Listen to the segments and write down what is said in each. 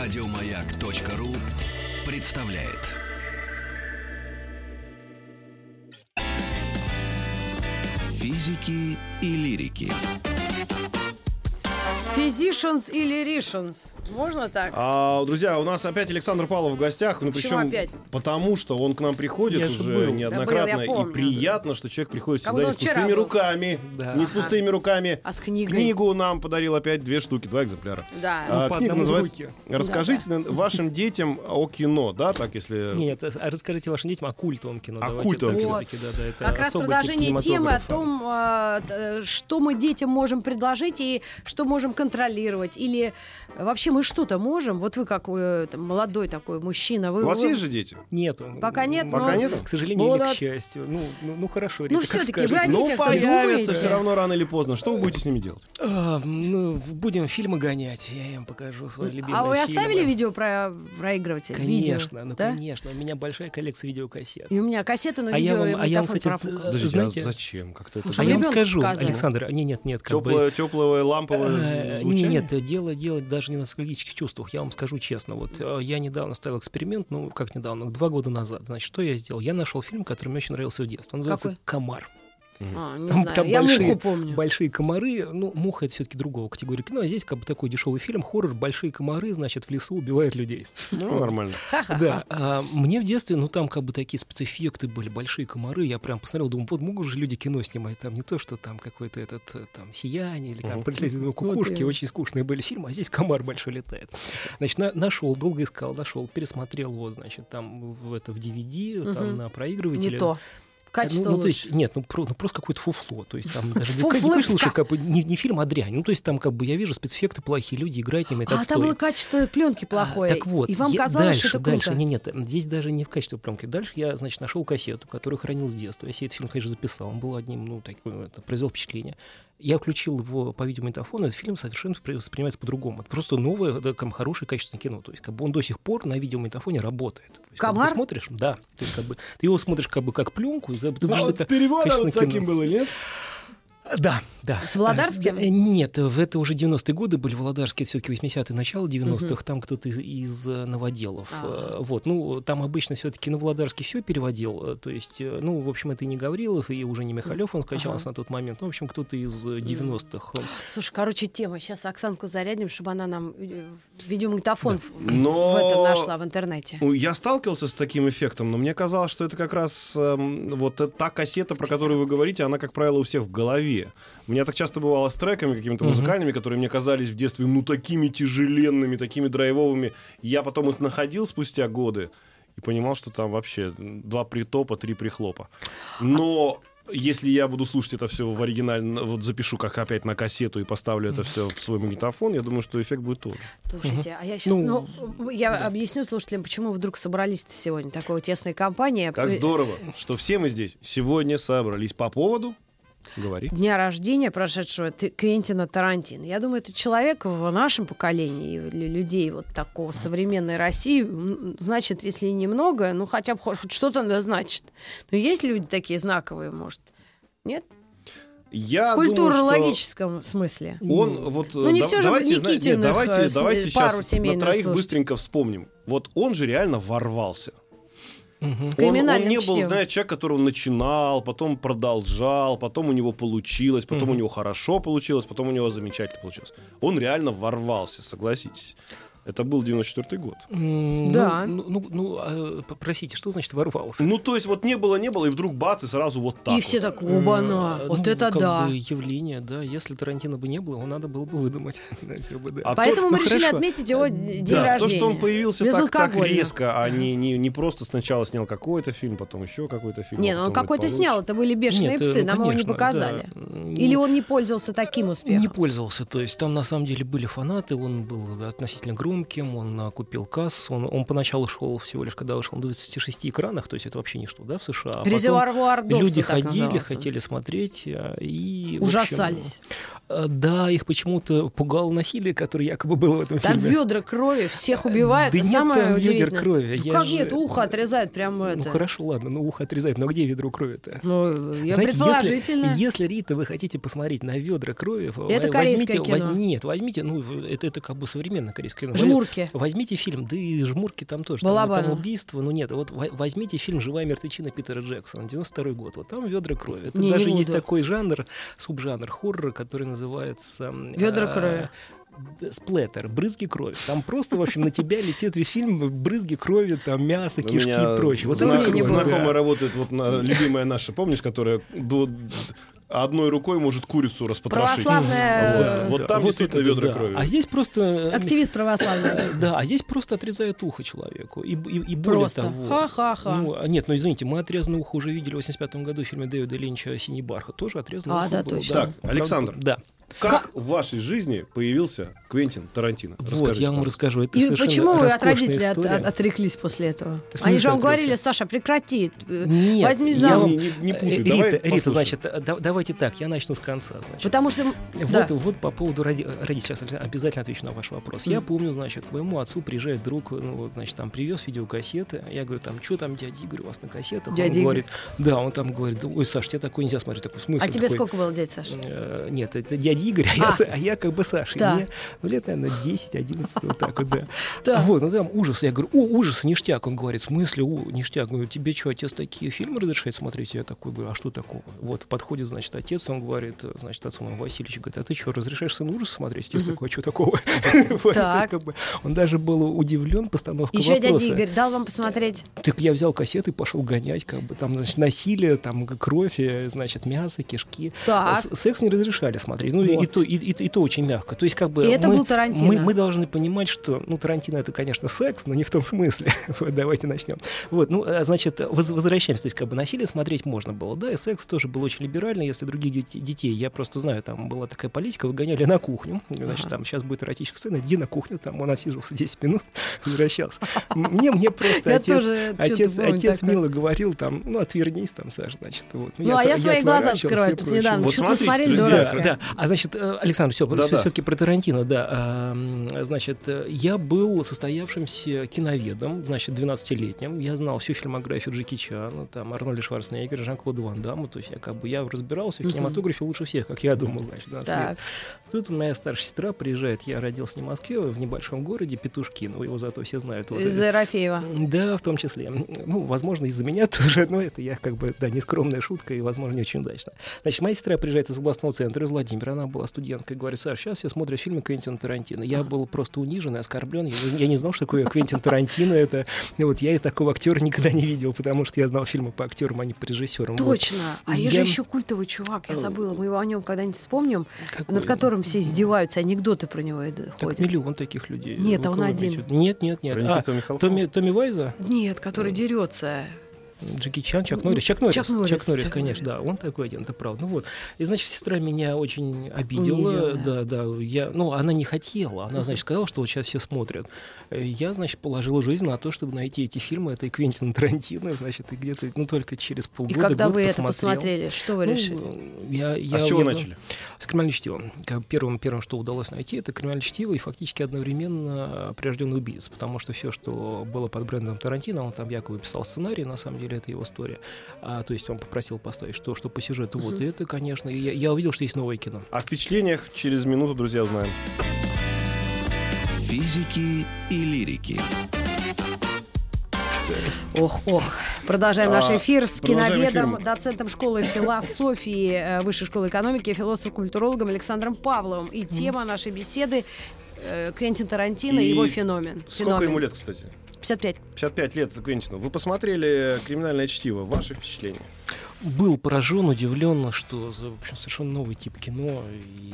Радиомаяк.ру представляет. Физики и лирики. Physicians или Rishans. Можно так? Друзья, у нас опять Александр Павлов в гостях. Ну, причем опять? Потому что он к нам приходит уже неоднократно. И приятно, что человек приходит всегда не с пустыми руками. Да. Не с пустыми руками. А с книгой. Книгу нам подарил опять две штуки, два экземпляра. Да. Книга называется «Расскажите вашим детям о кино». Да, так если... Нет, расскажите вашим детям о культовом кино. О культовом кино. Как раз продолжение темы о том, что мы детям можем предложить и что можем контролировать. Или вообще мы что-то можем? Вот вы как молодой такой мужчина. Вы, у вас есть же дети? Нету. Пока нет, пока но... К сожалению, молод... или к счастью. Ну хорошо. Ну все-таки вы о детях появятся все равно рано или поздно. Что вы будете с ними делать? Будем фильмы гонять. Я им покажу свои любимые фильмы. А вы оставили видео про проигрыватель? Конечно, конечно. У меня большая коллекция видеокассет. И у меня кассеты, но видео и зачем? А я вам скажу, Александр. Нет. Теплое, ламповое... Нет, дело даже не на ностальгических чувствах. Я вам скажу честно. Вот я недавно ставил эксперимент, 2 года назад. Значит, что я сделал? Я нашел фильм, который мне очень нравился в детстве. Он называется «Комар». Там я муху помню. Большие комары. Муха — это все-таки другого категории кино. А здесь как бы такой дешевый фильм, хоррор. Большие комары, значит, в лесу убивают людей. Нормально. Да. Мне в детстве, там как бы такие спецэффекты были, большие комары. Я прям посмотрел, думаю, вот могут же люди кино снимать. Там не то, что там какое-то «Сияние» или там «Прилетели кукушки». Очень скучные были фильмы, а здесь комар большой летает. Значит, нашел, долго искал, пересмотрел его, значит, там в DVD, там на проигрывателе. Не то. Качество лучше. То есть, нет, просто какое-то фуфло. То есть там даже не фильм, а дрянь. То есть там как бы я вижу спецэффекты плохие, люди играют ними, это отстой. А там было качество пленки плохое. Так вот, и вам казалось, что это круто. Нет, здесь даже не в качестве пленки. Дальше я, значит, нашел кассету, которую хранил с детства. Я себе этот фильм, конечно, записал. Он был одним, произвел впечатление. Я включил его по видеомагнитофону, этот фильм совершенно воспринимается по-другому. Это просто новое, хорошее, качественное кино. То есть, как бы он до сих пор на видеомагнитофоне работает. То есть, «Комар»? Ты смотришь, да. То есть, ты его смотришь как пленку. С переводом вот таким было, нет? Да. С Володарским? Нет, это уже 90-е годы были. Володарские — это все-таки 80-е, начало 90-х. Угу. Там кто-то из новоделов. Там обычно все-таки Володарский все переводил. То есть, в общем, это и не Гаврилов, и уже не Михалёв, он качался на тот момент. В общем, кто-то из 90-х. Слушай, тема. Сейчас Оксанку зарядим, чтобы она нам видеомагнитофон в этом нашла в интернете. Я сталкивался с таким эффектом, но мне казалось, что это как раз та кассета, про которую вы говорите, она, как правило, у всех в голове. У меня так часто бывало с треками какими-то музыкальными, которые мне казались в детстве такими тяжеленными, такими драйвовыми. Я потом их находил спустя годы и понимал, что там вообще 2 притопа, 3 прихлопа. Но если я буду слушать это все в оригинале, запишу как опять на кассету и поставлю это все в свой магнитофон, я думаю, что эффект будет тот. Слушайте, а я сейчас объясню слушателям, почему вдруг собрались-то сегодня такой тесной компанией. Как здорово, что все мы здесь сегодня собрались по поводу... Говори. Дня рождения прошедшего Квентина Тарантино. Я думаю, это человек в нашем поколении, людей такого современной России, значит, если немного, хотя бы хоть что-то значит. Но есть люди такие знаковые, может? Нет? Я в культурологическом смысле. Не все же Никитиных давайте сейчас на троих быстренько вспомним. Он же реально ворвался. Он не был, человек, которого начинал, потом продолжал, потом у него получилось, потом у него хорошо получилось, потом у него замечательно получилось. Он реально ворвался, согласитесь. Это был 94-й год. Да. Простите, что значит ворвался? То есть не было, и вдруг бац, и сразу так. И все так, оба-на, это да. Как бы явление, да. Если Тарантино бы не было, его надо было бы выдумать. Поэтому мы решили отметить его день рождения. То, что он появился так резко, а не просто сначала снял какой-то фильм, потом еще какой-то фильм. Нет, он какой-то снял, это были «Бешеные псы», нам его не показали. Или он не пользовался таким успехом? Не пользовался, то есть там на самом деле были фанаты, он был относительно грубый. Он купил кассу, он поначалу шел всего лишь, когда вышел на 26 экранах, то есть это вообще ничто, да, в США. А резервуар Докса, люди ходили, хотели смотреть и... Ужасались. Да, их почему-то пугало насилие, которое якобы было в этом фильме. Там ведра крови, всех убивают, это самое удивительное. Крови. Ну, как нет, ухо отрезают прямо это. Хорошо, ладно, ухо отрезают, но где ведро крови-то? Я предположительно. Если, Рита, вы хотите посмотреть на ведра крови... Это корейское кино. Нет, возьмите, это как бы современное корейское кино. «Жмурки». Возьмите фильм, да и «Жмурки» там тоже. Там убийство, ну нет. Вот возьмите фильм «Живая мертвичина» Питера Джексона, 92-й год. Вот там «Ведра крови». Это не, даже не есть такой жанр, субжанр хоррора, который называется... «Ведра крови». Сплэттер, брызги крови. Там просто, в общем, на тебя летит весь фильм, брызги крови, там мясо, кишки и прочее. Вот знакомая работает, вот любимая наша, помнишь, которая одной рукой может курицу распотрошить. Православная. Вот там действительно ведра крови. А здесь просто... Активист православный. Да, а здесь просто отрезают ухо человеку. И более того... Ха-ха-ха. Нет, ну извините, мы отрезанное ухо уже видели в 85-м году в фильме Дэвида Линча «Синий бархат». Тоже отрезанное ухо. А, да, точно. Так, Александр. Да. Как в вашей жизни появился Квентин Тарантино? Вот, я вам расскажу. Это и почему вы от родителей отреклись после этого? Они же вам говорили: Саша, прекрати, нет, возьми замуж. Не путай. Рита, значит, давайте так, я начну с конца. Значит. Потому что... Вот по поводу родителей, сейчас обязательно отвечу на ваш вопрос. Я помню, значит, к моему отцу приезжает друг, ну вот, значит, там привез видеокассеты. Я говорю, там, что там, дядя Игорь, у вас на кассетах? Он говорит, да, он там говорит, ой, Саш, тебе такое нельзя смотреть, такой смысл. А тебе сколько было лет, Саша? Нет, это дядя Игорь, а я как бы Саша. Да. Мне, ну, лет, наверное, 10-11, вот так вот, да. Да. Вот, ну, там ужас. Я говорю, ужас, ништяк. Он говорит, в смысле, ништяк? Говорю, тебе что, отец такие фильмы разрешает смотреть? Я такой говорю, а что такого? Вот, подходит, значит, отец, он говорит, значит, отцу моему Васильевичу, говорит, а ты что, разрешаешь сыну ужас смотреть? Отец такой, а что такого? Он даже был удивлен постановкой вопроса. Еще дядя Игорь дал вам посмотреть? Так я взял кассеты, пошел гонять, как бы, там, значит, насилие, там, кровь, значит, мясо, кишки. Секс не разрешали смотреть. Ну, вот. и то очень мягко. То есть, как бы, это был Тарантино. Мы должны понимать, что, ну, Тарантино — это, конечно, секс, но не в том смысле. Вот, давайте начнем. Вот, ну, значит, возвращаемся. То есть, как бы, насилие смотреть можно было, да, и секс тоже был очень либеральный, если других детей. Я просто знаю, там была такая политика, выгоняли на кухню. Значит, там сейчас будет эротическая сцена, иди на кухню, там он отсиживался 10 минут, возвращался. Мне просто отец мило говорил, там, ну, отвернись, там, Саша, значит, вот. Ну, а я свои глаза вскрываю тут недавно. Что посмотрели, дурацкое. А, значит, Александр, все-таки про Тарантино, да. Значит, я был состоявшимся киноведом, значит, 12-летним. Я знал всю фильмографию Джеки Чана, там, Арнольда Шварценеггера, Жан-Клода Ван Дамма. То есть я как бы разбирался в кинематографе лучше всех, как я думал, значит, 12 лет. Тут моя старшая сестра приезжает. Я родился не в Москве, в небольшом городе Петушки, но его зато все знают. Вот, из-за Ерофеева. Да, в том числе. Ну, возможно, из-за меня тоже, но это я как бы, да, нескромная шутка и, возможно, не очень удачно. Значит, моя сестра приезжает из областного центра, из Владимира. Она была студенткой, говорит, Саш, сейчас все смотрят фильмы Квентина Тарантино. Я был просто унижен и оскорблен. Я не знал, что такое Квентин Тарантино. Это, вот, я и такого актера никогда не видел, потому что я знал фильмы по актерам, а не по режиссерам. Точно. Вот. А я же еще культовый чувак, я забыла. Мы его о нем когда-нибудь вспомним, какой? Над которым все издеваются, анекдоты про него ходят. Так миллион таких людей. Нет, а он один. Нет. Томми Вайза? Нет, который дерется. Джеки Чан, Чак Норрис, конечно, да, он такой один, это правда. Ну вот, и, значит, сестра меня очень обидела, она не хотела, она, значит, сказала, что вот сейчас все смотрят. Я, значит, положила жизнь на то, чтобы найти эти фильмы, это и Квентина Тарантино, значит, и где-то, ну, только через полгода. И когда вы это посмотрели, что вы решили? С чего начали? С «Криминального чтива». Первым, что удалось найти, это «Криминальное чтиво» и фактически одновременно «Прирожденный убийц», потому что все, что было под брендом Тарантино, он там якобы писал сценарий, на самом деле, это его история. То есть он попросил поставить то, что по сюжету. Вот, и это, конечно, я увидел, что есть новое кино. О впечатлениях через минуту, друзья, узнаем. Физики и лирики. Продолжаем наш эфир с киноведом, доцентом школы философии Высшей школы экономики, философом-культурологом Александром Павловым. И тема нашей беседы — Квентин Тарантино и его феномен. Сколько ему лет, кстати? 55. 55 лет Квентину. Вы посмотрели «Криминальное чтиво». Ваши впечатления? Был поражен, удивлен, что, в общем, совершенно новый тип кино и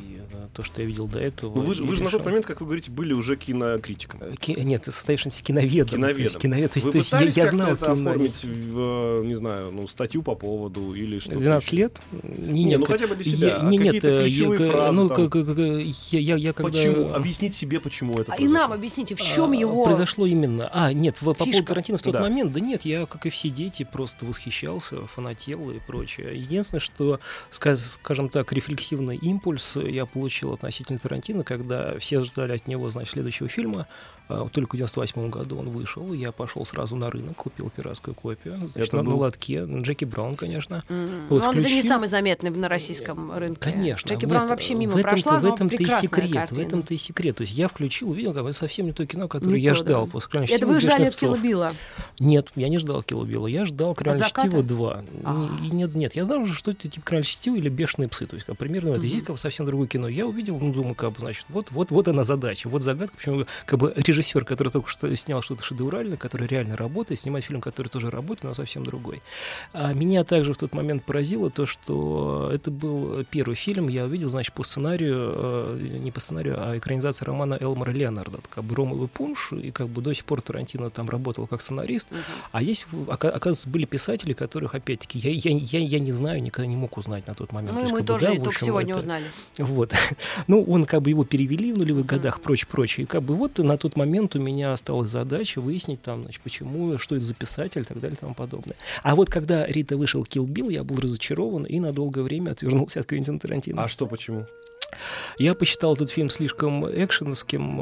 то, что я видел до этого. Вы же на тот момент, как вы говорите, были уже кинокритиком. Нет, ты состоявшимся киноведом. Вы пытались как-то оформить, не знаю, статью по поводу или что-то? 12 лет? Ну хотя бы для себя. Какие-то ключевые фразы там. Почему? Объяснить себе, почему это произошло. И нам объясните, в чем его... Произошло именно... по поводу Тарантино в тот момент, я, как и все дети, просто восхищался, фанател и прочее. Единственное, что, скажем так, рефлексивный импульс я получил относительно Тарантино, когда все ждали от него, значит, следующего фильма. Только в 1998 году он вышел. Я пошел сразу на рынок, купил пиратскую копию. Значит, на лотке. Джеки Браун, конечно. Вот но он это не самый заметный на российском рынке. Конечно. Джеки Браун вообще мимо прошла, но прекрасная картина. В этом-то и секрет. То есть я включил, увидел, как бы это совсем не то кино, которое я ждал. Это вы ждали Килла Билла? Нет, я не ждал Килла Билла. Я ждал «Криминальное чтиво 2». Нет, я знал уже, что это типа «Криминальное чтиво» или «Бешеные псы». То есть примерно это здесь совсем другое кино. Я увидел, ну, думаю, как бы, значит, вот она задача, вот загадка. Почему как бы режиссер, который только что снял что-то шедевральное, который реально работает, снимает фильм, который тоже работает, но совсем другой. А меня также в тот момент поразило то, что это был первый фильм, я увидел, значит, по сценарию, не по сценарию, а экранизация романа Элмора Леонарда, как бы «Ромовый пунш», и как бы до сих пор Тарантино там работал как сценарист, а здесь, оказывается, были писатели, которых, опять-таки, я не знаю, никогда не мог узнать на тот момент. Ну, то есть, мы тоже, да, общем, только сегодня это узнали. Вот. Ну, он как бы его перевели в нулевых годах, прочь. И как бы вот на тот момент у меня осталась задача выяснить там, значит, почему, что это за писатель и так далее и тому подобное. А вот когда Рита вышел «Килл Билл», я был разочарован и на долгое время отвернулся от Квентина Тарантино. А что, почему? Я посчитал этот фильм слишком экшеновским,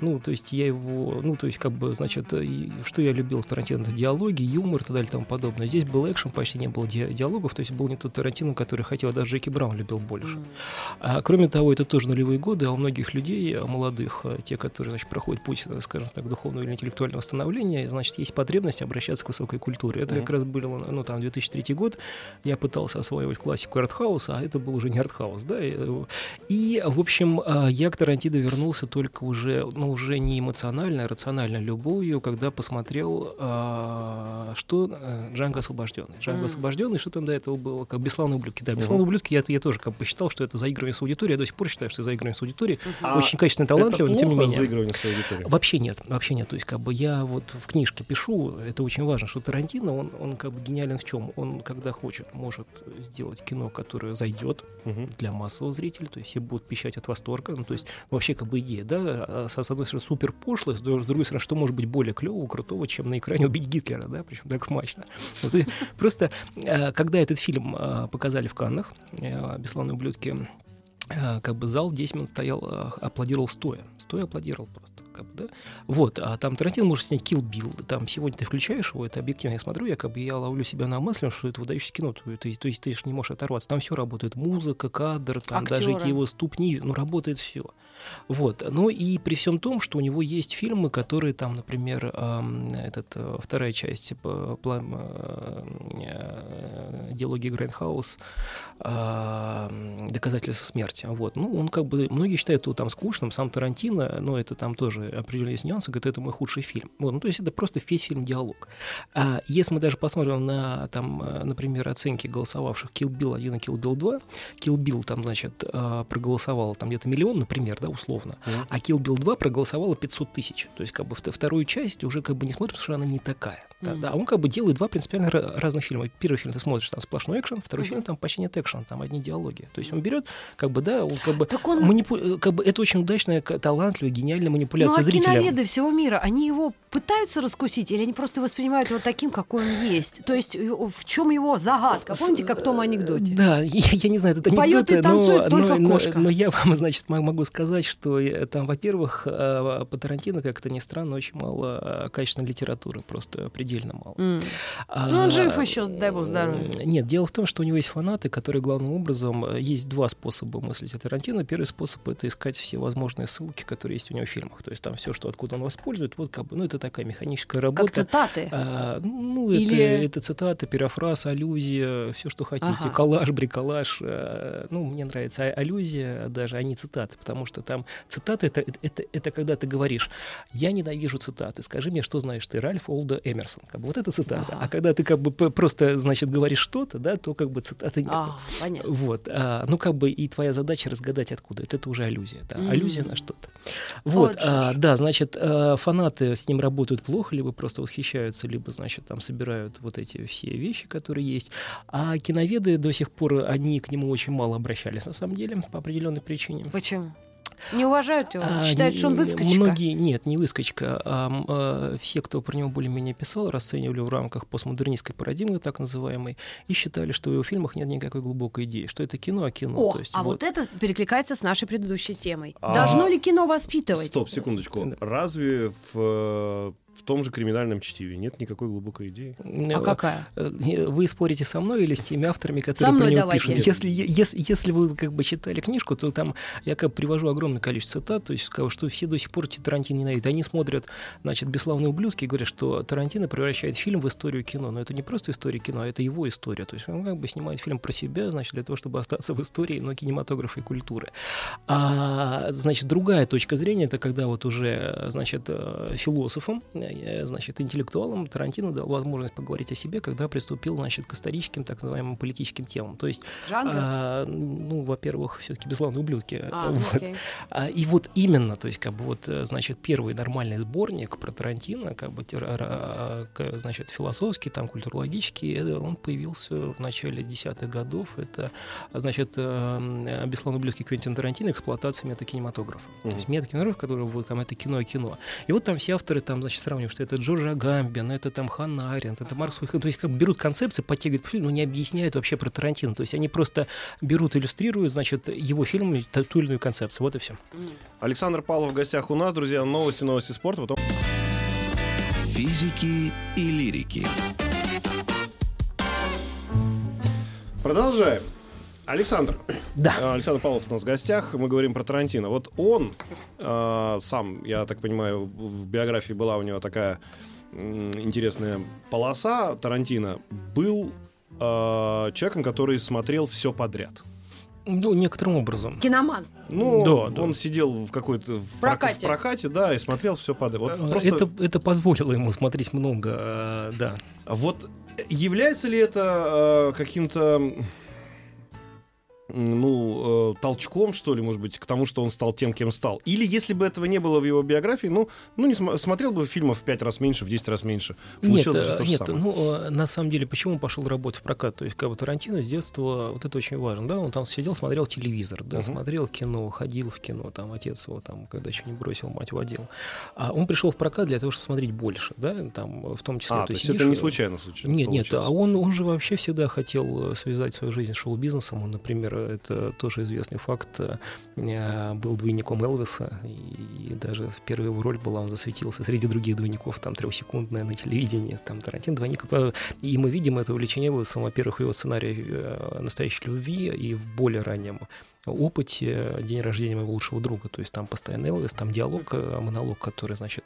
ну, то есть я его, ну, то есть, как бы, значит, что я любил в Тарантино, это диалоги, юмор и так далее и тому подобное. Здесь был экшен, почти не было диалогов, то есть был не тот Тарантино, который хотел, а даже Джеки Браун любил больше. А, кроме того, это тоже нулевые годы, а у многих людей, молодых, те, которые, значит, проходят путь, скажем так, духовного или интеллектуального становления, значит, есть потребность обращаться к высокой культуре. Это как раз было, ну, там, 2003 год, я пытался осваивать классику артхауса, а это был уже не артхаус, да, и, в общем, я к Тарантино вернулся только уже, ну, уже не эмоционально, а рационально, любовью, когда посмотрел, что «Джанго освобожденный». «Джанго освобожденный», что там до этого было? Как «Бесславные ублюдки». Да, «Бесславные ублюдки» я тоже как бы посчитал, что это заигрывание с аудиторией. Я до сих пор считаю, что это заигрывание с аудиторией. Очень качественно, талантливо, но тем не менее. Заигрывание с аудиторией? Вообще нет, вообще нет. То есть как бы я вот в книжке пишу, это очень важно, что Тарантино, он как бы гениален в чем? Он, когда хочет, может сделать кино, которое зайдет для массового зрителя, то есть все будут пищать от восторга, ну, то есть вообще как бы идея, да, с одной стороны супер пошлость, с другой стороны, что может быть более клевого, крутого, чем на экране убить Гитлера, да, причем так смачно. Ну, то есть, просто, когда этот фильм показали в Каннах, «Бесславные ублюдки», как бы зал 10 минут стоял, аплодировал стоя аплодировал просто. Да? Вот, а там Тарантино может снять «Килл Билл», там сегодня ты включаешь его, это объективно, я смотрю, я как бы я ловлю себя на мысли, что это выдающееся кино, то есть ты же не можешь оторваться, там все работает, музыка, кадр, там актёры, даже эти его ступни, ну, работает все. Вот, ну и при всем том, что у него есть фильмы, которые там, например, вторая часть диалоги Грайндхаус, «Доказательства смерти», вот, ну, он как бы, многие считают его там скучным, сам Тарантино, но это там тоже определенные нюансы, говорит, это мой худший фильм. Вот, ну, то есть это просто весь фильм диалог. А если мы даже посмотрим на, там, например, оценки голосовавших «Килл Билл 1» и «Килл Билл 2», «Килл Билл» там, значит, проголосовало там где-то 1 миллион, например, да, условно, а «Килл Билл 2» проголосовало 500 тысяч. То есть как бы вторую часть уже как бы не смотрим, потому что она не такая. Да, да. А он как бы делает два принципиально разных фильма. Первый фильм ты смотришь, там сплошной экшен, второй фильм там почти нет экшена, там одни диалоги. То есть он берет, как бы, да, он, как бы, как бы это очень удачная, талантливая, гениальная манипуляция. Ну, а зрителям. Киноведы всего мира, они его пытаются раскусить, или они просто воспринимают его таким, какой он есть? То есть в чем его загадка? Помните, как в том анекдоте? Да, я не знаю, это анекдот, поёт и танцует, но только кошка. Но я вам, значит, могу сказать, что там, во-первых, по Тарантино, как-то ни странно, очень мало качественной литературы, просто предельно мало. Ну, он жив еще, дай бог здоровья. Нет, дело в том, что у него есть фанаты, которые, главным образом, есть два способа мыслить о Тарантино. Первый способ — это искать все возможные ссылки, которые есть у него в фильмах. То есть там все, что откуда он воспользует, вот как бы, ну, это такая механическая работа. Как цитаты? Ну, или... это цитаты, парафраз, аллюзия, все, что хотите. Ага. Коллаж, бриколаж. Ну, мне нравится аллюзия даже, а не цитаты, потому что там цитаты — это когда ты говоришь: я ненавижу цитаты, скажи мне, что знаешь ты, Ральф Уолдо Эмерсон. Как бы, вот это цитата. Ага. А когда ты как бы просто, значит, говоришь что-то, да, то как бы цитаты нет. А, понятно. Вот. Ну, как бы и твоя задача разгадать, откуда. Это уже аллюзия. Да? Аллюзия на что-то. Вот. Да, значит, фанаты с ним работают плохо, либо просто восхищаются, либо, значит, там собирают вот эти все вещи, которые есть. А киноведы до сих пор, они к нему очень мало обращались, на самом деле, по определенной причине. Почему? Не уважают его? Считают, что он выскочка? Многие, нет, не выскочка. Все, кто про него более-менее писал, расценивали в рамках постмодернистской парадигмы, так называемой, и считали, что в его фильмах нет никакой глубокой идеи, что это кино, а кино. О, то есть, а вот это перекликается с нашей предыдущей темой. Должно ли кино воспитывать? Стоп, секундочку. Да. Разве в том же «Криминальном чтиве» нет никакой глубокой идеи? А какая? Вы спорите со мной или с теми авторами, которые про него пишут? Если вы как бы читали книжку, то там я как бы привожу огромное количество цитат, то есть что все до сих пор Тарантино ненавидят. Они смотрят, значит, «Бесславные ублюдки» и говорят, что Тарантино превращает фильм в историю кино. Но это не просто история кино, а это его история. То есть он как бы снимает фильм про себя, значит, для того, чтобы остаться в истории, но кинематографа и культуры. Значит, другая точка зрения, это когда вот уже, значит, философом, значит, интеллектуалам Тарантино дал возможность поговорить о себе, когда приступил, значит, к историческим, так называемым, политическим темам. То есть, ну, во-первых, все-таки «Бесславные ублюдки». И вот именно, то есть, как бы, вот, значит, первый нормальный сборник про Тарантино, как бы, значит, философский, там, культурологический, он появился в начале 10-х годов. Это, значит, «Бесславные ублюдки» Квентина Тарантино, эксплуатация метакинематографа. Mm-hmm. То есть метакинематограф, который там, это кино и кино. И вот там все авторы, там, значит, сравниваю, что это Джордж Агамбин, это там Хан Аренд, это Маркс Уихен. То есть как бы берут концепции, подтягивают по фильму, но не объясняют вообще про Тарантино. То есть они просто берут, иллюстрируют, значит, его фильм, ту или иную концепцию. Вот и все. Александр Павлов в гостях у нас, друзья. Новости спорта. Потом... Физики и лирики. Продолжаем. Александр. Да. Александр Павлов у нас в гостях. Мы говорим про Тарантино. Вот он сам, я так понимаю, в биографии была у него такая интересная полоса. Тарантино был человеком, который смотрел все подряд. Ну, некоторым образом. Киноман. Ну, да, он сидел в какой-то... В прокате, да, и смотрел все подряд. Вот просто... это позволило ему смотреть много, да. Вот является ли это каким-то... ну, толчком, что ли, может быть, к тому, что он стал тем, кем стал. Или если бы этого не было в его биографии, ну не смотрел бы фильмов в 5 раз меньше, в 10 раз меньше. Получилось бы то же самое. Ну, на самом деле, почему он пошел работать в прокат? То есть, как бы Тарантино с детства, вот это очень важно, да, он там сидел, смотрел телевизор, да, смотрел кино, ходил в кино, там, отец его, там, когда еще не бросил, мать водил. А он пришел в прокат для того, чтобы смотреть больше, да, там, в том числе... То есть это не случайно случилось? Нет, а он же вообще всегда хотел связать свою жизнь с шоу-бизнесом, он, например, это тоже известный факт, был двойником Элвиса, и даже в первую его роль была, он засветился среди других двойников, там, трехсекундная на телевидении, там, Тарантино, двойник. И мы видим это увлечение Элвисом, во-первых, в его сценарии «Настоящей любви» и в более раннем опыте «День рождения моего лучшего друга». То есть там постоянно Элвис, там диалог, монолог, который, значит,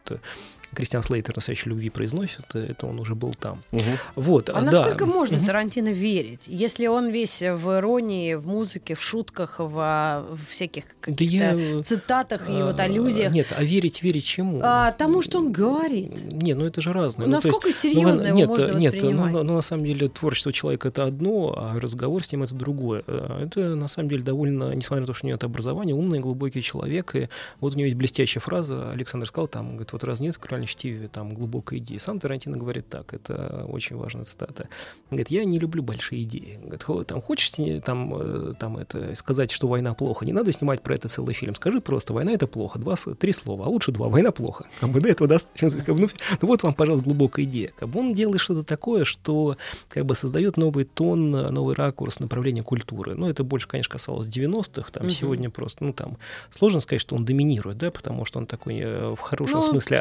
Кристиан Слейтер «Настоящей любви» произносит, это он уже был там. Угу. Вот, насколько можно Тарантино верить, если он весь в иронии, в музыке, в шутках, в всяких каких-то цитатах и вот аллюзиях? Нет, а верить чему? Тому, что он говорит. Нет, ну это же разное. Насколько серьезно его можно воспринимать? Нет, на самом деле творчество человека — это одно, а разговор с ним — это другое. Это на самом деле довольно, несмотря на то, что у него это образование, умный, глубокий человек. И вот у него есть блестящая фраза, Александр сказал, там, говорит, вот раз нет, в «Криминальном чтиве» там глубокая идея. Сам Тарантино говорит так, это очень важная цитата. Говорит, я не люблю большие идеи. Говорит, там, хочешь там это, сказать, что война плохо, не надо снимать про это целый фильм. Скажи просто, война — это плохо, 2-3 слова, а лучше 2, война плохо. Как бы до этого достаточно. Как бы, ну вот вам, пожалуйста, глубокая идея. Как бы он делает что-то такое, что как бы создает новый тон, новый ракурс, направление культуры. Ну, это больше, конечно, касалось 90-х. Там сегодня просто, ну, там сложно сказать, что он доминирует, да, потому что он такой в хорошем смысле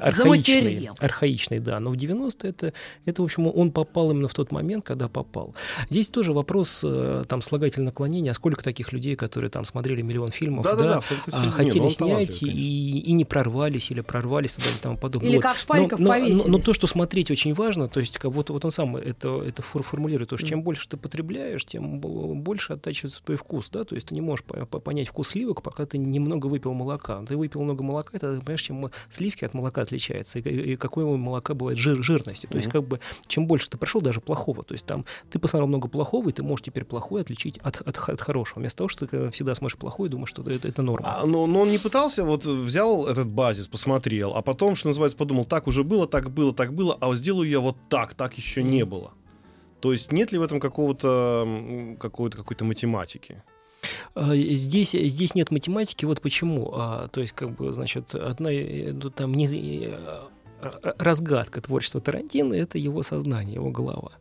архаичный, да. Но в 90-е это, в общем, он попал именно в тот момент, когда попал. Здесь тоже вопрос там слагательного наклонения, сколько таких людей, которые там смотрели миллион фильмов, хотели снять и не прорвались, или прорвались, и тому подобное. Или вот. Как Шпальков повесились. Но то, что смотреть очень важно, то есть вот он сам это формулирует, то что чем больше ты потребляешь, тем больше оттачивается твой вкус, да, то есть ты не можешь понять вкус сливок, пока ты немного выпил молока. Ты выпил много молока, это ты понимаешь, чем сливки от молока отличаются, и какое молока бывает жирностью. То есть как бы чем больше ты прошел даже плохого, то есть там ты посмотрел много плохого, и ты можешь теперь плохое отличить от хорошего. Вместо того, что ты всегда смотришь плохое и думаешь, что это норма. Но он не пытался, вот взял этот базис, посмотрел, а потом, что называется, подумал, так уже было, так было, так было, а сделаю я вот так еще не было. То есть нет ли в этом какой-то математики? Здесь нет математики, вот почему. То есть, как бы, значит, одна там разгадка творчества Тарантино — это его сознание, его голова.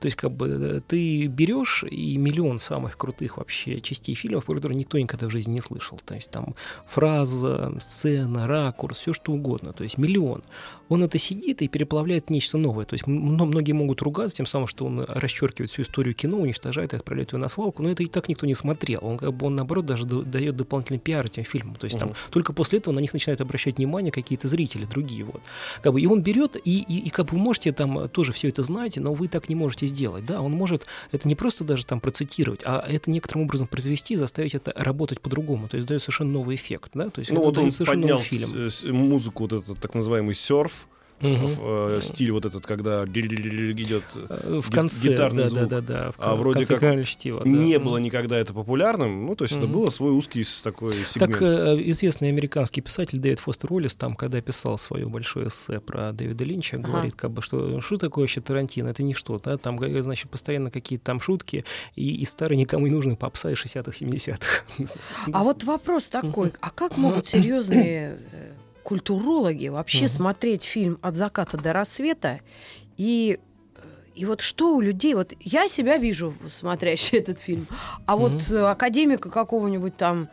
То есть, как бы, ты берешь и миллион самых крутых вообще частей фильмов, про которые никто никогда в жизни не слышал. То есть, там фраза, сцена, ракурс, все что угодно. То есть, миллион. Он это сидит и переплавляет в нечто новое. То есть, многие могут ругаться тем самым, что он расчеркивает всю историю кино, уничтожает и отправляет ее на свалку. Но это и так никто не смотрел. Он, как бы, он наоборот, даже дает дополнительный пиар этим фильмам. То есть, там, только после этого на них начинают обращать внимание какие-то зрители, другие. Вот. Как бы, и он берет, и как бы, вы можете там тоже все это знать, но вы так не можете сделать, да, он может это не просто даже там процитировать, а это некоторым образом произвести, заставить это работать по-другому, то есть дает совершенно новый эффект, да, то есть ну, вот он поднял музыку, вот этот так называемый серф, стиль вот этот, когда идет в конце, гитарный звук, а вроде как не было никогда это популярным, ну то есть это было свой узкий такой сегмент. Так известный американский писатель Дэвид Фостер Уоллес, там, когда писал свое большое эссе про Дэвида Линча, говорит, как бы, что такое вообще Тарантино, это не что-то, там, значит, постоянно какие-то там шутки и старые никому не нужные попса из 60-х, 70-х. А вот вопрос такой, а как могут серьезные культурологи вообще смотреть фильм «От заката до рассвета» и вот что у людей... Вот я себя вижу, смотрящий этот фильм, а вот академика какого-нибудь там...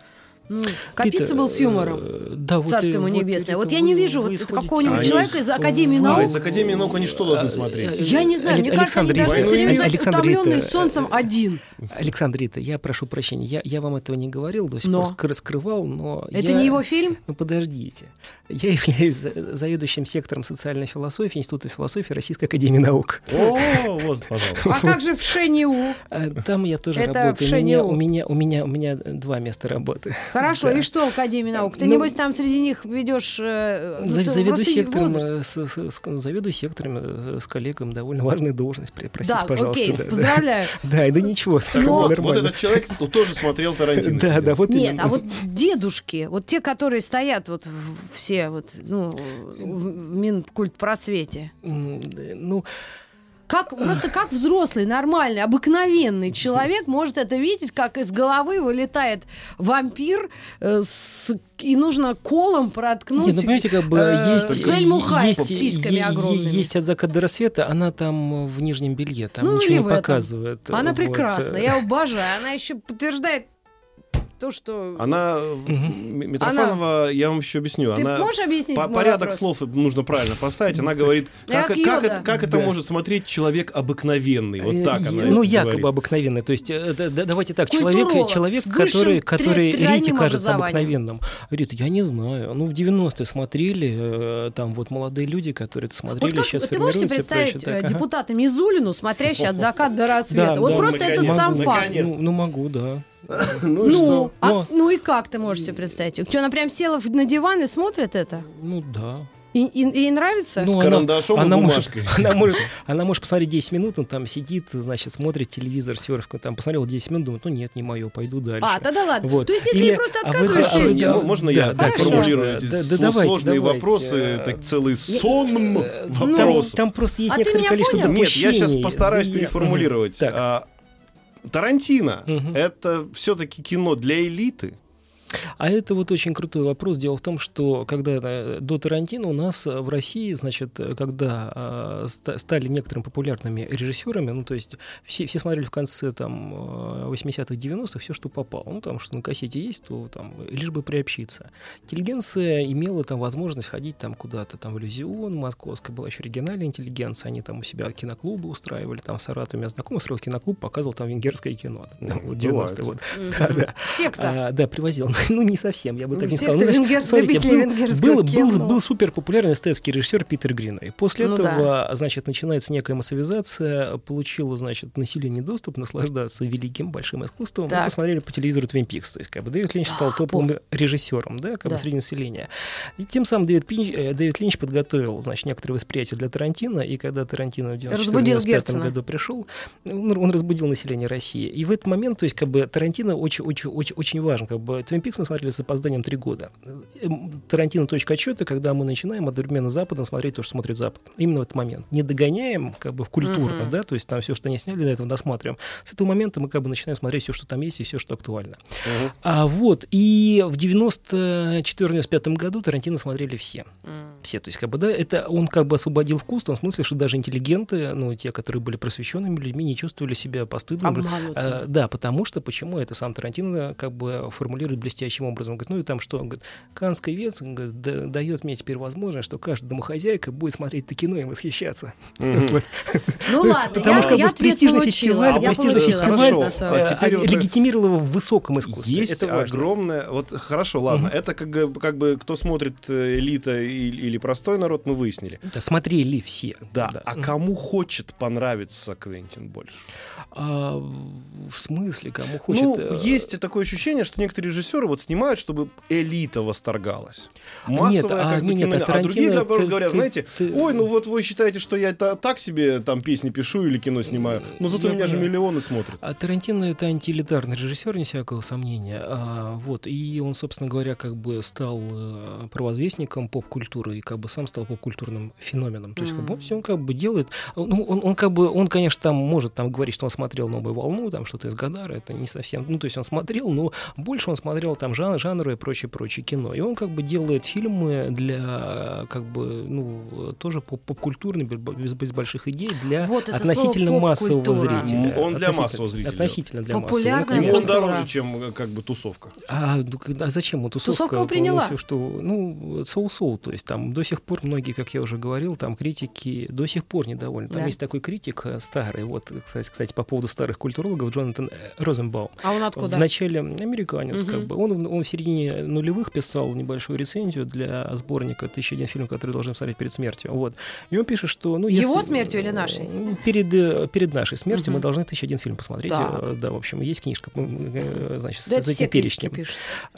Ну, Капица был с юмором, да, вот царство ему небесное. Вот я не вижу вот какого-нибудь человека из Академии наук. А из Академии наук они что должны смотреть? Я не знаю, мне кажется, они должны все время смотреть «Утомленный солнцем один». Александр, я прошу прощения, я вам этого не говорил, до сих пор скрывал, но... Это не его фильм? Ну, подождите. Я являюсь заведующим сектором социальной философии Института философии Российской Академии наук. О, вот, пожалуйста. А как же в ШНИУ? Там я тоже работаю. У меня два места работы. Хорошо, да. И что Академия наук? Ты, небось, там среди них ведешь... Заведую сектором с коллегами, довольно важная должность, простите, да, пожалуйста. Окей, да, окей, поздравляю. Да, и да ничего. Но... Вот этот человек тоже смотрел Тарантино. Да, да, вот нет, а вот дедушки, вот те, которые стоят вот все вот, ну, в Минкультпросвете. Ну... Как, просто как взрослый, нормальный, обыкновенный человек может это видеть, как из головы вылетает вампир и нужно колом проткнуть. Нет, ну, понимаете, как бы есть... Цельмухай с сиськами огромными. Есть «От заката до рассвета», она там в нижнем белье, там ну, ничего не показывает. Она вот. Прекрасна, я обожаю. Она еще подтверждает то, что... Она, Митрофанова, я вам еще объясню. Ты можешь объяснить мой порядок вопрос? Слов нужно правильно поставить. Она говорит, как это может смотреть человек обыкновенный. Вот так она говорит. Ну, якобы обыкновенный. То есть, давайте так, человек, который Рите кажется обыкновенным. Рит, я не знаю. Ну, в 90-е смотрели, там вот молодые люди, которые это смотрели, сейчас формируются. Ты можете представить депутата Мизулину, смотрящего «От заката до рассвета»? Вот просто этот сам факт. Ну, могу, да. Ну и как ты можешь себе представить? Что, она прям села на диван и смотрит это? Ну да. И ей нравится? Ну, с карандашом и бумажкой. Она может посмотреть 10 минут, он там сидит, значит, смотрит телевизор, сверху, там посмотрел 10 минут, думает, ну нет, не мое, пойду дальше. А, тогда ладно. Вот. То есть, если просто отказываешься... Можно я формулирую сложные вопросы, так целый сон вопросов? Там просто есть некоторое количество допущений. Нет, я сейчас постараюсь переформулировать. Тарантино — это все-таки кино для элиты? А это вот очень крутой вопрос. Дело в том, что когда до Тарантино у нас в России, значит, когда стали некоторыми популярными режиссерами, ну, то есть все смотрели в конце там 80-х, 90-х все, что попало. Ну, там, что на кассете есть, то там лишь бы приобщиться. Интеллигенция имела там возможность ходить там куда-то, там в Иллюзион, московская была еще региональная интеллигенция, они там у себя киноклубы устраивали, там в Саратове у меня знакомый устроил киноклуб, показывал там венгерское кино. Там, 90-е, вот. Да. Секта. Да, привозил. Ну, не совсем, я бы так не сказал. Был супер популярный эстетский режиссер Питер Гриней. После этого, значит, начинается некая массовизация, получила, значит, население доступ наслаждаться великим, большим искусством. Мы посмотрели по телевизору «Твин Пикс». То есть, как бы, Дэвид Линч стал топовым режиссером, да, как бы, среди населения. И тем самым Дэвид Линч подготовил, значит, некоторое восприятие для Тарантино, и когда Тарантино в 1994-1995 году пришел, он разбудил население России. И в этот момент, то есть, как бы, Тарантино очень важен, как бы, «Твин Пикс» Пикс» мы смотрели с опозданием 3 года. «Тарантино. Точка отсчета», когда мы начинаем одновременно Западом смотреть то, что смотрит Запад. Именно в этот момент. Не догоняем как бы в культурно, да, то есть там все, что они сняли, до этого досматриваем. С этого момента мы как бы начинаем смотреть все, что там есть, и все, что актуально. А вот, и в 1994-1995 году «Тарантино» смотрели все. Все, то есть как бы, да, это он как бы освободил вкус, в том смысле, что даже интеллигенты, ну, те, которые были просвещенными людьми, не чувствовали себя постыдными. Да, потому что, почему это сам Тарантино как бы формулирует блестящим образом. Он говорит, ну и там что? Он говорит, Каннский вес дает мне теперь возможность, что каждая домохозяйка будет смотреть это кино и восхищаться. Ну ладно, я ответ получила. А престижный фестиваль легитимировал его в высоком искусстве. Есть огромное... Вот хорошо, ладно, это как бы кто смотрит, элита или простой народ, мы выяснили. Смотрели все. Да, а кому хочет понравиться Квентин больше? В смысле, кому хочет? Ну, есть такое ощущение, что некоторые режиссеры вот снимают, чтобы элита восторгалась. Массовая, как бы, кино. А другие, наоборот, говорят, знаете, ой, ну вот вы считаете, что я так себе там песни пишу или кино снимаю, но зато меня же миллионы смотрят. А Тарантино — это антиэлитарный режиссер, не всякого сомнения. Вот, и он, собственно говоря, как бы стал провозвестником поп-культуры и как бы сам стал поп-культурным феноменом. То есть он как бы делает... Он как бы, он, конечно, там может там говорить, что он смотрел «Новую волну», там что-то из Годара, это не совсем... Ну, то есть он смотрел, но больше он смотрел там жанры и прочее-прочее кино. И он как бы делает фильмы для, как бы, ну, тоже поп-культурной, без больших идей, для вот относительно массового зрителя. Он для массового зрителя. Относительно для массового. Ему он дороже, чем, как бы, тусовка. А зачем он тусовка? Тусовка приняла. Все, что, ну, соу-соу, то есть там до сих пор многие, как я уже говорил, там критики до сих пор недовольны. Там есть такой критик старый, вот, кстати, по поводу старых культурологов, Джонатан Розенбаум. А он откуда? Вначале американец, как бы. Он в середине нулевых писал небольшую рецензию для сборника «1001 фильм, который должен смотреть перед смертью». Вот. И он пишет, что... Ну, его если... смертью или нашей? Перед нашей смертью мы должны 1001 фильм посмотреть. Так. Да, в общем, есть книжка, значит, да, с этим перечнем.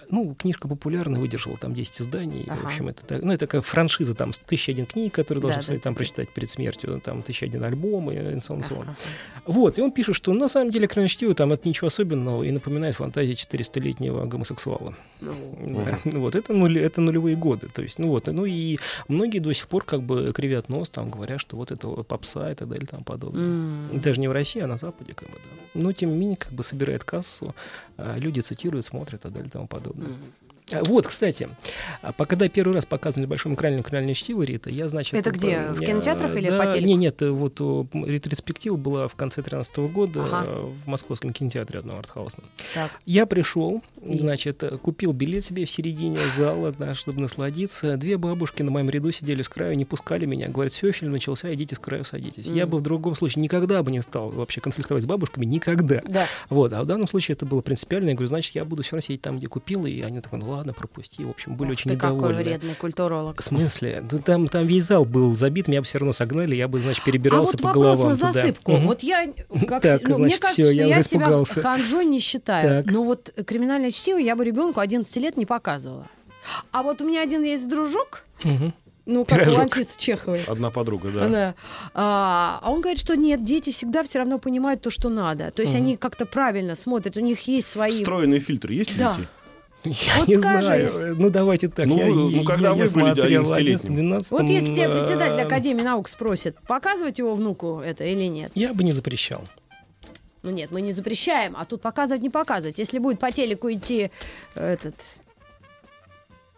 Ну, книжка популярная, выдержала там 10 изданий. В общем, это, ну, это такая франшиза, там, 1001 книг, которые должны там прочитать перед смертью, там, 1001 альбом, и сон, сон. Вот, и он пишет, что на самом деле «Криминальное чтиво» там это ничего особенного и напоминает фантазии 400-летнего гомосексуала. Вот, это нулевые годы. То есть, ну, вот, ну и многие до сих пор как бы кривят нос, там, говорят, что вот это попса и так далее, там подобное. Даже не в России, а на Западе, как бы, да. Но тем не менее, как бы собирает кассу, люди цитируют, смотрят и так далее, тому подобное. Вот, кстати, когда первый раз показывали в большом экране «Криминальное чтиво», Рита, я, значит... Это где? В кинотеатрах или по телеку? Нет, вот ретроспектива была в конце 2013 года в московском кинотеатре одного артхаусного. Я пришел, значит, купил билет себе в середине зала, да, чтобы насладиться. Две бабушки на моем ряду сидели с краю, не пускали меня. Говорят, все, фильм начался, идите с краю, садитесь. Я бы в другом случае никогда бы не стал вообще конфликтовать с бабушками, никогда. Вот, а в данном случае это было принципиально. Я говорю, значит, я буду все равно сидеть там, где купил, и они так, ну, ладно, пропусти. В общем, были очень недовольны. Какой вредный культуролог. В смысле? Да, там весь зал был забит, меня бы все равно согнали, я бы, значит, перебирался по головам. А вот вопрос на засыпку. Вот я, как, так, ну, значит, мне кажется, все, я себя ханжой не считаю. Так. Но вот «Криминальное чтиво» я бы ребенку 11 лет не показывала. А вот у меня один есть дружок, ну, как у Анфисы Чеховой. Одна подруга, да. Она, а он говорит, что нет, дети всегда все равно понимают то, что надо. То есть они как-то правильно смотрят, у них есть свои... Встроенные фильтры есть у детей? Я вот не скажи. Знаю. Ну, давайте так. Ну, когда вы смотрели 11-12... Вот если тебя председатель Академии наук спросит, показывать его внуку это или нет? Я бы не запрещал. Ну нет, мы не запрещаем, а тут показывать не показывать. Если будет по телеку идти этот...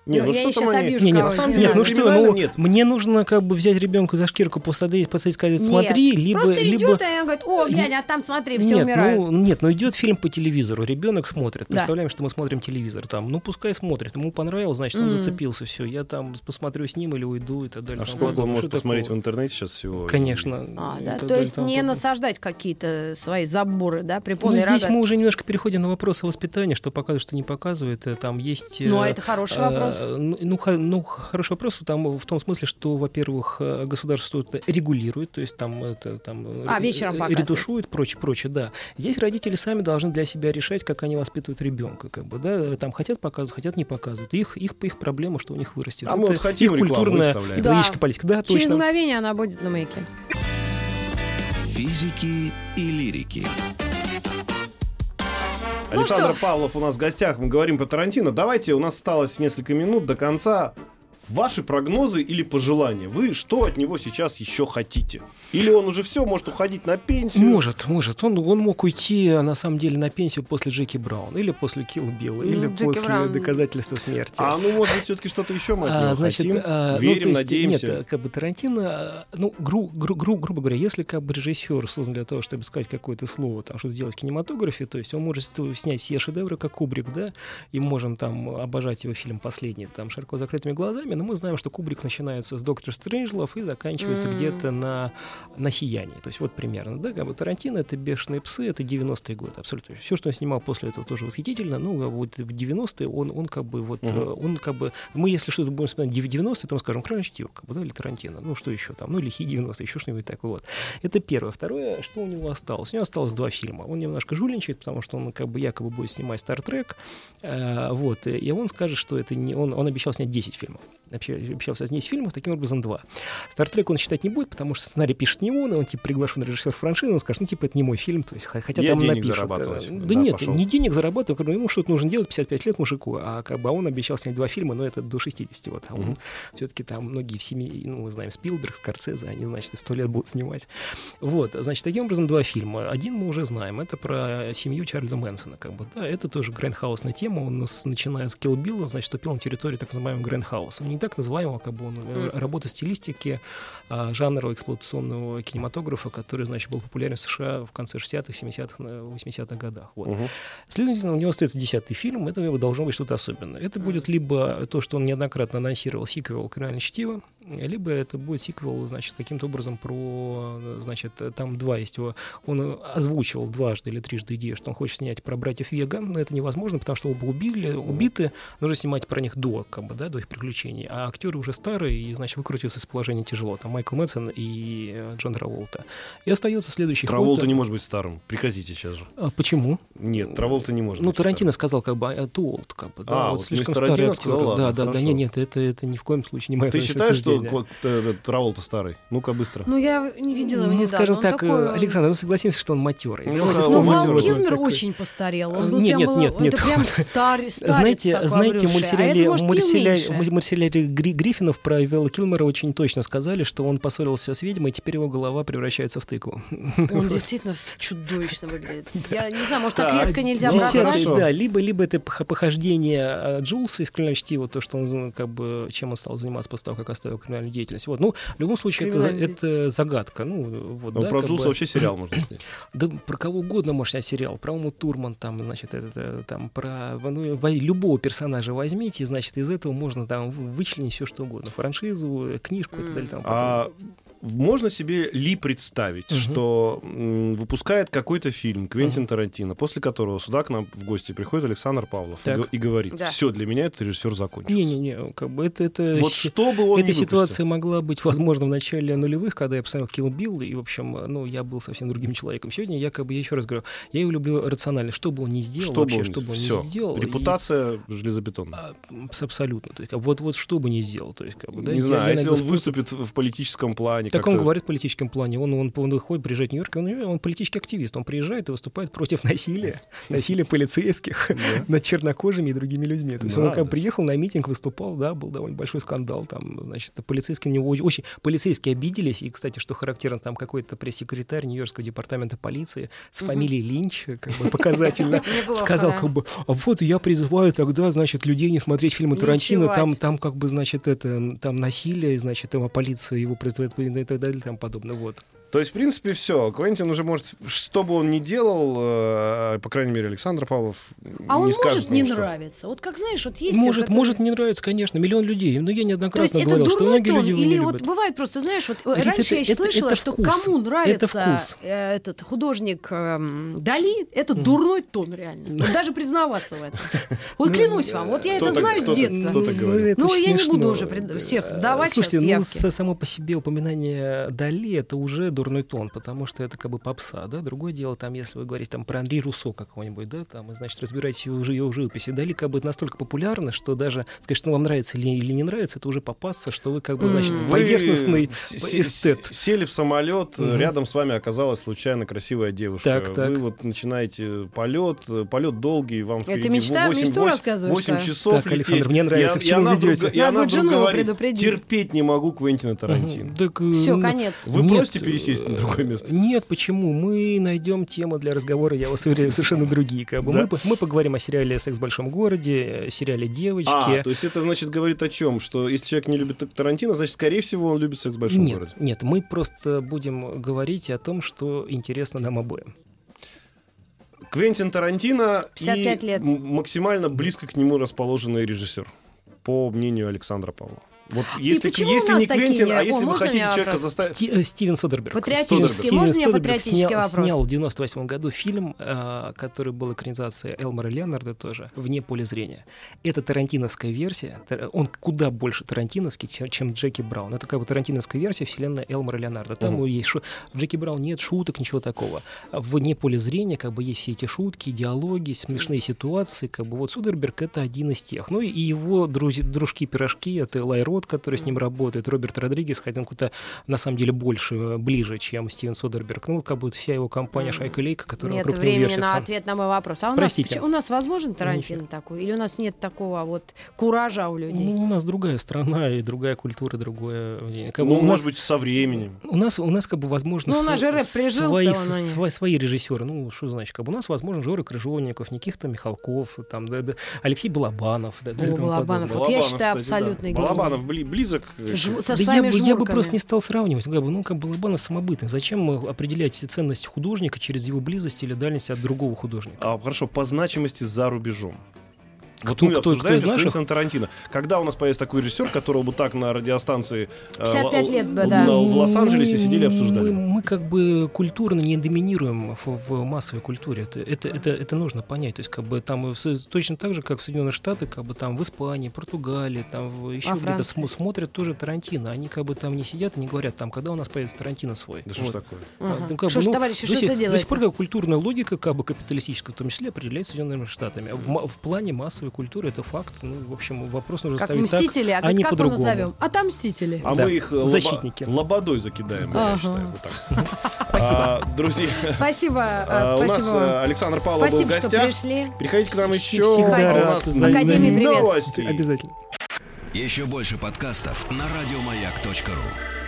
Нет, ну, я сейчас обижу кого-то. Нет, мне нужно как бы взять ребенка за шкирку, посадить, сказать, смотри, либо... Просто идет, и он говорит, о, глянь, а там смотри, все умирают. Ну идет фильм по телевизору, ребенок смотрит. Представляем, что мы смотрим телевизор там. Ну пускай смотрит, ему понравилось, значит, он зацепился, все. Я там посмотрю с ним или уйду и так далее. А сколько он может посмотреть в интернете сейчас всего? Конечно. То есть не насаждать какие-то свои заборы, да, при полной рогатке. Здесь мы уже немножко переходим на вопрос о воспитании, что показывает, что не показывает. Там есть... Ну, а это хороший вопрос. Ну, хороший вопрос там, в том смысле, что, во-первых, государство это регулирует, то есть там это там ретушует, прочее, да. Здесь родители сами должны для себя решать, как они воспитывают ребенка, как бы, да, там хотят показывать, хотят не показывают. Их проблема, что у них вырастет. А это мы вот хотим культурная и политическая политика. Да, через мгновение она будет на Маяке. Физики и лирики. Александр Павлов у нас в гостях, мы говорим про Тарантино. Давайте, у нас осталось несколько минут до конца. Ваши прогнозы или пожелания? Вы что от него сейчас еще хотите? Или он уже все, может уходить на пенсию? Может. Он мог уйти, на самом деле, на пенсию после Джеки Брауна, или после Килл Билла, или после Доказательства смерти. А ну, может быть, все-таки что-то еще мы от него хотим? Верим, надеемся. Нет, как бы Тарантино, ну, грубо говоря, если как бы режиссер создан для того, чтобы сказать какое-то слово, там, что-то сделать в кинематографе, то есть он может снять все шедевры, как Кубрик, да, и можем там обожать его фильм «Последний», там, широко закрытыми глазами, но мы знаем, что Кубрик начинается с «Доктора Стрэнджлов» и заканчивается где-то на «Сиянии». То есть вот примерно, да, как бы Тарантино — это «Бешеные псы», это 90-е годы, абсолютно. Все, что он снимал после этого, тоже восхитительно. Ну, вот в 90-е он как бы вот... Он как бы... Мы, если что-то будем вспоминать 90-е, то мы скажем «Криминальное чтиво», как бы, да, или «Тарантино», ну, что еще там, ну, или «Лихие 90-е», еще что-нибудь такое. Вот. Это первое. Второе, что у него осталось? У него осталось два фильма. Он немножко жульничает, потому что он как бы якобы будет снимать «Стартрек», вот, и он скажет, что это не... Он обещал снять 10 фильмов. Общался с ней с фильмов, таким образом, два. «Стартрек» он считать не будет, потому что сценарий пишет не он, типа, приглашен режиссер франшизы, он скажет, ну, типа, это не мой фильм, то есть, хотя там напишут. Да нет, пошел. Не денег зарабатываю, как бы, ему что-то нужно делать, 55 лет мужику, а как бы он обещал снять два фильма, но это до 60, вот, а он все-таки там многие в семье, ну, мы знаем, Спилберг, Скорсезе, они, значит, и 100 лет будут снимать. Вот, значит, таким образом, два фильма. Один мы уже знаем, это про семью Чарльза Мэнсона, как бы, да, это тоже грандхаусная тема, он, начиная с «Килл Билла», значит, вступил на территорию так называемого грандхауса, не так называемого, как бы он работа стилистики жанра эксплуатационного кинематографа, который, значит, был популярен в США в конце 60-х, 70-х, 80-х годах. Вот. Следовательно, у него остается 10-й фильм, это должно быть что-то особенное. Это будет либо то, что он неоднократно анонсировал, сиквел «Криминальное чтиво», либо это будет сиквел, значит, каким-то образом про, значит, там два есть его, он озвучивал дважды или трижды идею, что он хочет снять про братьев Вега, но это невозможно, потому что оба убиты, нужно снимать про них до, как бы, да, до их приключений. А актеры уже старые, и, значит, выкрутиться из положения тяжело. Там Майкл Мэдсен и Джон Траволта. И остается следующий ход. Траволта не может быть старым. Прекратите сейчас же. А почему? Нет, Траволта не может. Ну, быть Тарантино старым сказал, как бы, too old, как бы, да, вот слишком старый актер. Сказала, да, нет, это ни в коем случае не моя суждение. Ты считаешь, что Траволта старый? Ну-ка, быстро. Ну, я не видела его. Ну, скажем так, такой... Александр, ну, согласимся, что он матерый. Ну, Вал Килмер очень постарел. Нет. Это прям знаете, мультсериале Гриффинов про Вела Килмера очень точно сказали, что он поссорился с ведьмой, и теперь его голова превращается в тыкву. Он действительно чудовищно выглядит. Я не знаю, может, так резко нельзя бросать? Да, либо это похождение Джулса из «Криминального чтива», то, что он, как бы, чем он стал заниматься после того, как оставил криминальную деятельность. Вот. Ну, в любом случае, это загадка. Ну, вот, да, про Джулса вообще сериал можно снять. Да, про кого угодно можно снять сериал. Про Уму Турман, там, значит, про любого персонажа возьмите, значит, из этого можно там вычленить все, что угодно. Франшизу, книжку и так далее. Там, можно себе ли представить, что выпускает какой-то фильм Квентин Тарантино, после которого сюда к нам в гости приходит Александр Павлов и говорит, все, для меня этот режиссер закончился. Не-не-не, как бы это вот что бы он эта ситуация могла быть, возможно, в начале нулевых, когда я посмотрел «Килл Билл», и, в общем, ну, я был совсем другим человеком. Сегодня я, как бы, еще раз говорю, я его люблю рационально, что бы он ни сделал, что бы он ни сделал. Репутация железобетонная. Абсолютно. То есть, вот что бы ни сделал. То есть, как бы, да, не знаю, если он выступит в политическом плане, так он говорит в политическом плане. Он выходит, приезжает в Нью-Йорк, он политический активист. Он приезжает и выступает против насилия полицейских над чернокожими и другими людьми. То есть он как приехал на митинг, выступал, да, был довольно большой скандал. Там, значит, полицейские на него очень... Полицейские обиделись. И, кстати, что характерно, там какой-то пресс-секретарь Нью-Йоркского департамента полиции с фамилией Линч, как бы показательно, сказал, как бы, вот я призываю тогда, значит, людей не смотреть фильмы Тарантино, там, как бы, значит, это, там насилие, значит, там полиция его и так далее, и тому подобное. Вот. То есть, в принципе, все. Квентин уже может, что бы он ни делал, по крайней мере, Александр Павлов не скажет. А он может не нравиться. Вот как, знаешь, вот есть... Может не нравится, конечно, миллион людей. Но я неоднократно говорил, что многие люди его не любят. Или вот бывает просто, знаешь, вот раньше я слышала, что кому нравится этот художник Дали, это дурной тон, реально. Даже признаваться в этом. Вот клянусь вам, вот я это знаю с детства. Ну, я не буду уже всех сдавать сейчас явки. Слушайте, ну, само по себе упоминание Дали, это уже дурной тон, потому что это как бы попса, да, другое дело, там, если вы говорите там про Анри Руссо какого-нибудь, да, там, и, значит, разбираете его живописи, Дали как бы настолько популярны, что даже сказать, что вам нравится или не нравится, это уже попасться, что вы как бы, значит, поверхностный эстет. Сели в самолет, рядом с вами оказалась случайно красивая девушка. Так. Вы вот начинаете полет долгий, вам впереди 8 часов так, лететь. Александр, мне нравится, к чему ведете. И она вдруг говорит, терпеть не могу Квентина Тарантино. Все, конец. Вы просите пересесть на другое место? Нет, почему? Мы найдем тему для разговора, я вас уверяю, совершенно другие. Мы поговорим о сериале «Секс в большом городе», сериале «Девочки». То есть это, значит, говорит о чем? Что если человек не любит Тарантино, значит, скорее всего, он любит «Секс в большом городе». Нет, мы просто будем говорить о том, что интересно нам обоим. Квентин Тарантино и максимально близко к нему расположенный режиссер, по мнению Александра Павлова. Вот если не Квентин, а если вы хотите человека заставить... Стивен Содерберг. Патриотический. Можно мне патриотический вопрос? Снял в 1998 году фильм, который был экранизацией Элмора Леонарда тоже, «Вне поля зрения». Это тарантиновская версия. Он куда больше тарантиновский, чем Джеки Браун. Это как бы тарантиновская версия вселенной Элмора Леонарда. Там есть... В Джеки Браун нет шуток, ничего такого. «Вне поля зрения» как бы есть все эти шутки, диалоги, смешные ситуации. Как бы вот Содерберг — это один из тех. Ну и его дружки-пирожки — это Лайрот, который с ним работает, Роберт Родригес, хотя он куда-то, на самом деле, ближе, чем Стивен Содерберг. Ну, как будто вся его компания «Шайка-лейка», которая вокруг него вертится. Нет времени на ответ на мой вопрос. А у нас возможен Тарантино такой? Или у нас нет такого вот куража у людей? Ну, у нас другая страна и другая культура, другое... Как бы, может быть, со временем. У нас как бы, возможно, у нас же рэп прижился, свои режиссеры. Ну, что значит? Как бы, у нас, возможно, Жора Крыжовников, Никита Михалков, там, Алексей Балабанов. Балабанов. Вот я считаю, абсолютный гений. Балабанов близок. Я бы просто не стал сравнивать. Ну, как Балабанов самобытный. Зачем определять ценность художника через его близость или дальность от другого художника? Хорошо, по значимости за рубежом. Кто из наших? Квентин Тарантино. Когда у нас появится такой режиссер, которого бы так на радиостанции 55 лет бы, в Лос-Анджелесе сидели и обсуждали? Мы как бы культурно не доминируем в массовой культуре. Это нужно понять. То есть как бы там точно так же, как в Соединенных Штатах, как бы там в Испании, Португалии, там еще где-то смотрят тоже Тарантино. Они как бы там не сидят и не говорят, там, когда у нас появится Тарантино свой. Да что ж такое? Что ж, товарищи, что это делается? До сих пор культурная логика, как бы капиталистическая, в том числе, определяется Соединенными Штатами. В плане массовой культуры это факт. Ну, в общем, вопрос нужно ставить так, а не по-другому. Как мы назовем? Отомстители. А мы их защитники. Лободой закидаем, я считаю. Вот так. Спасибо. Друзья. Спасибо. У нас Александр Павлов был в гостях. Спасибо, что пришли. Приходите к нам еще. Академия, привет. Новости. Обязательно. Еще больше подкастов на радиомаяк.ру.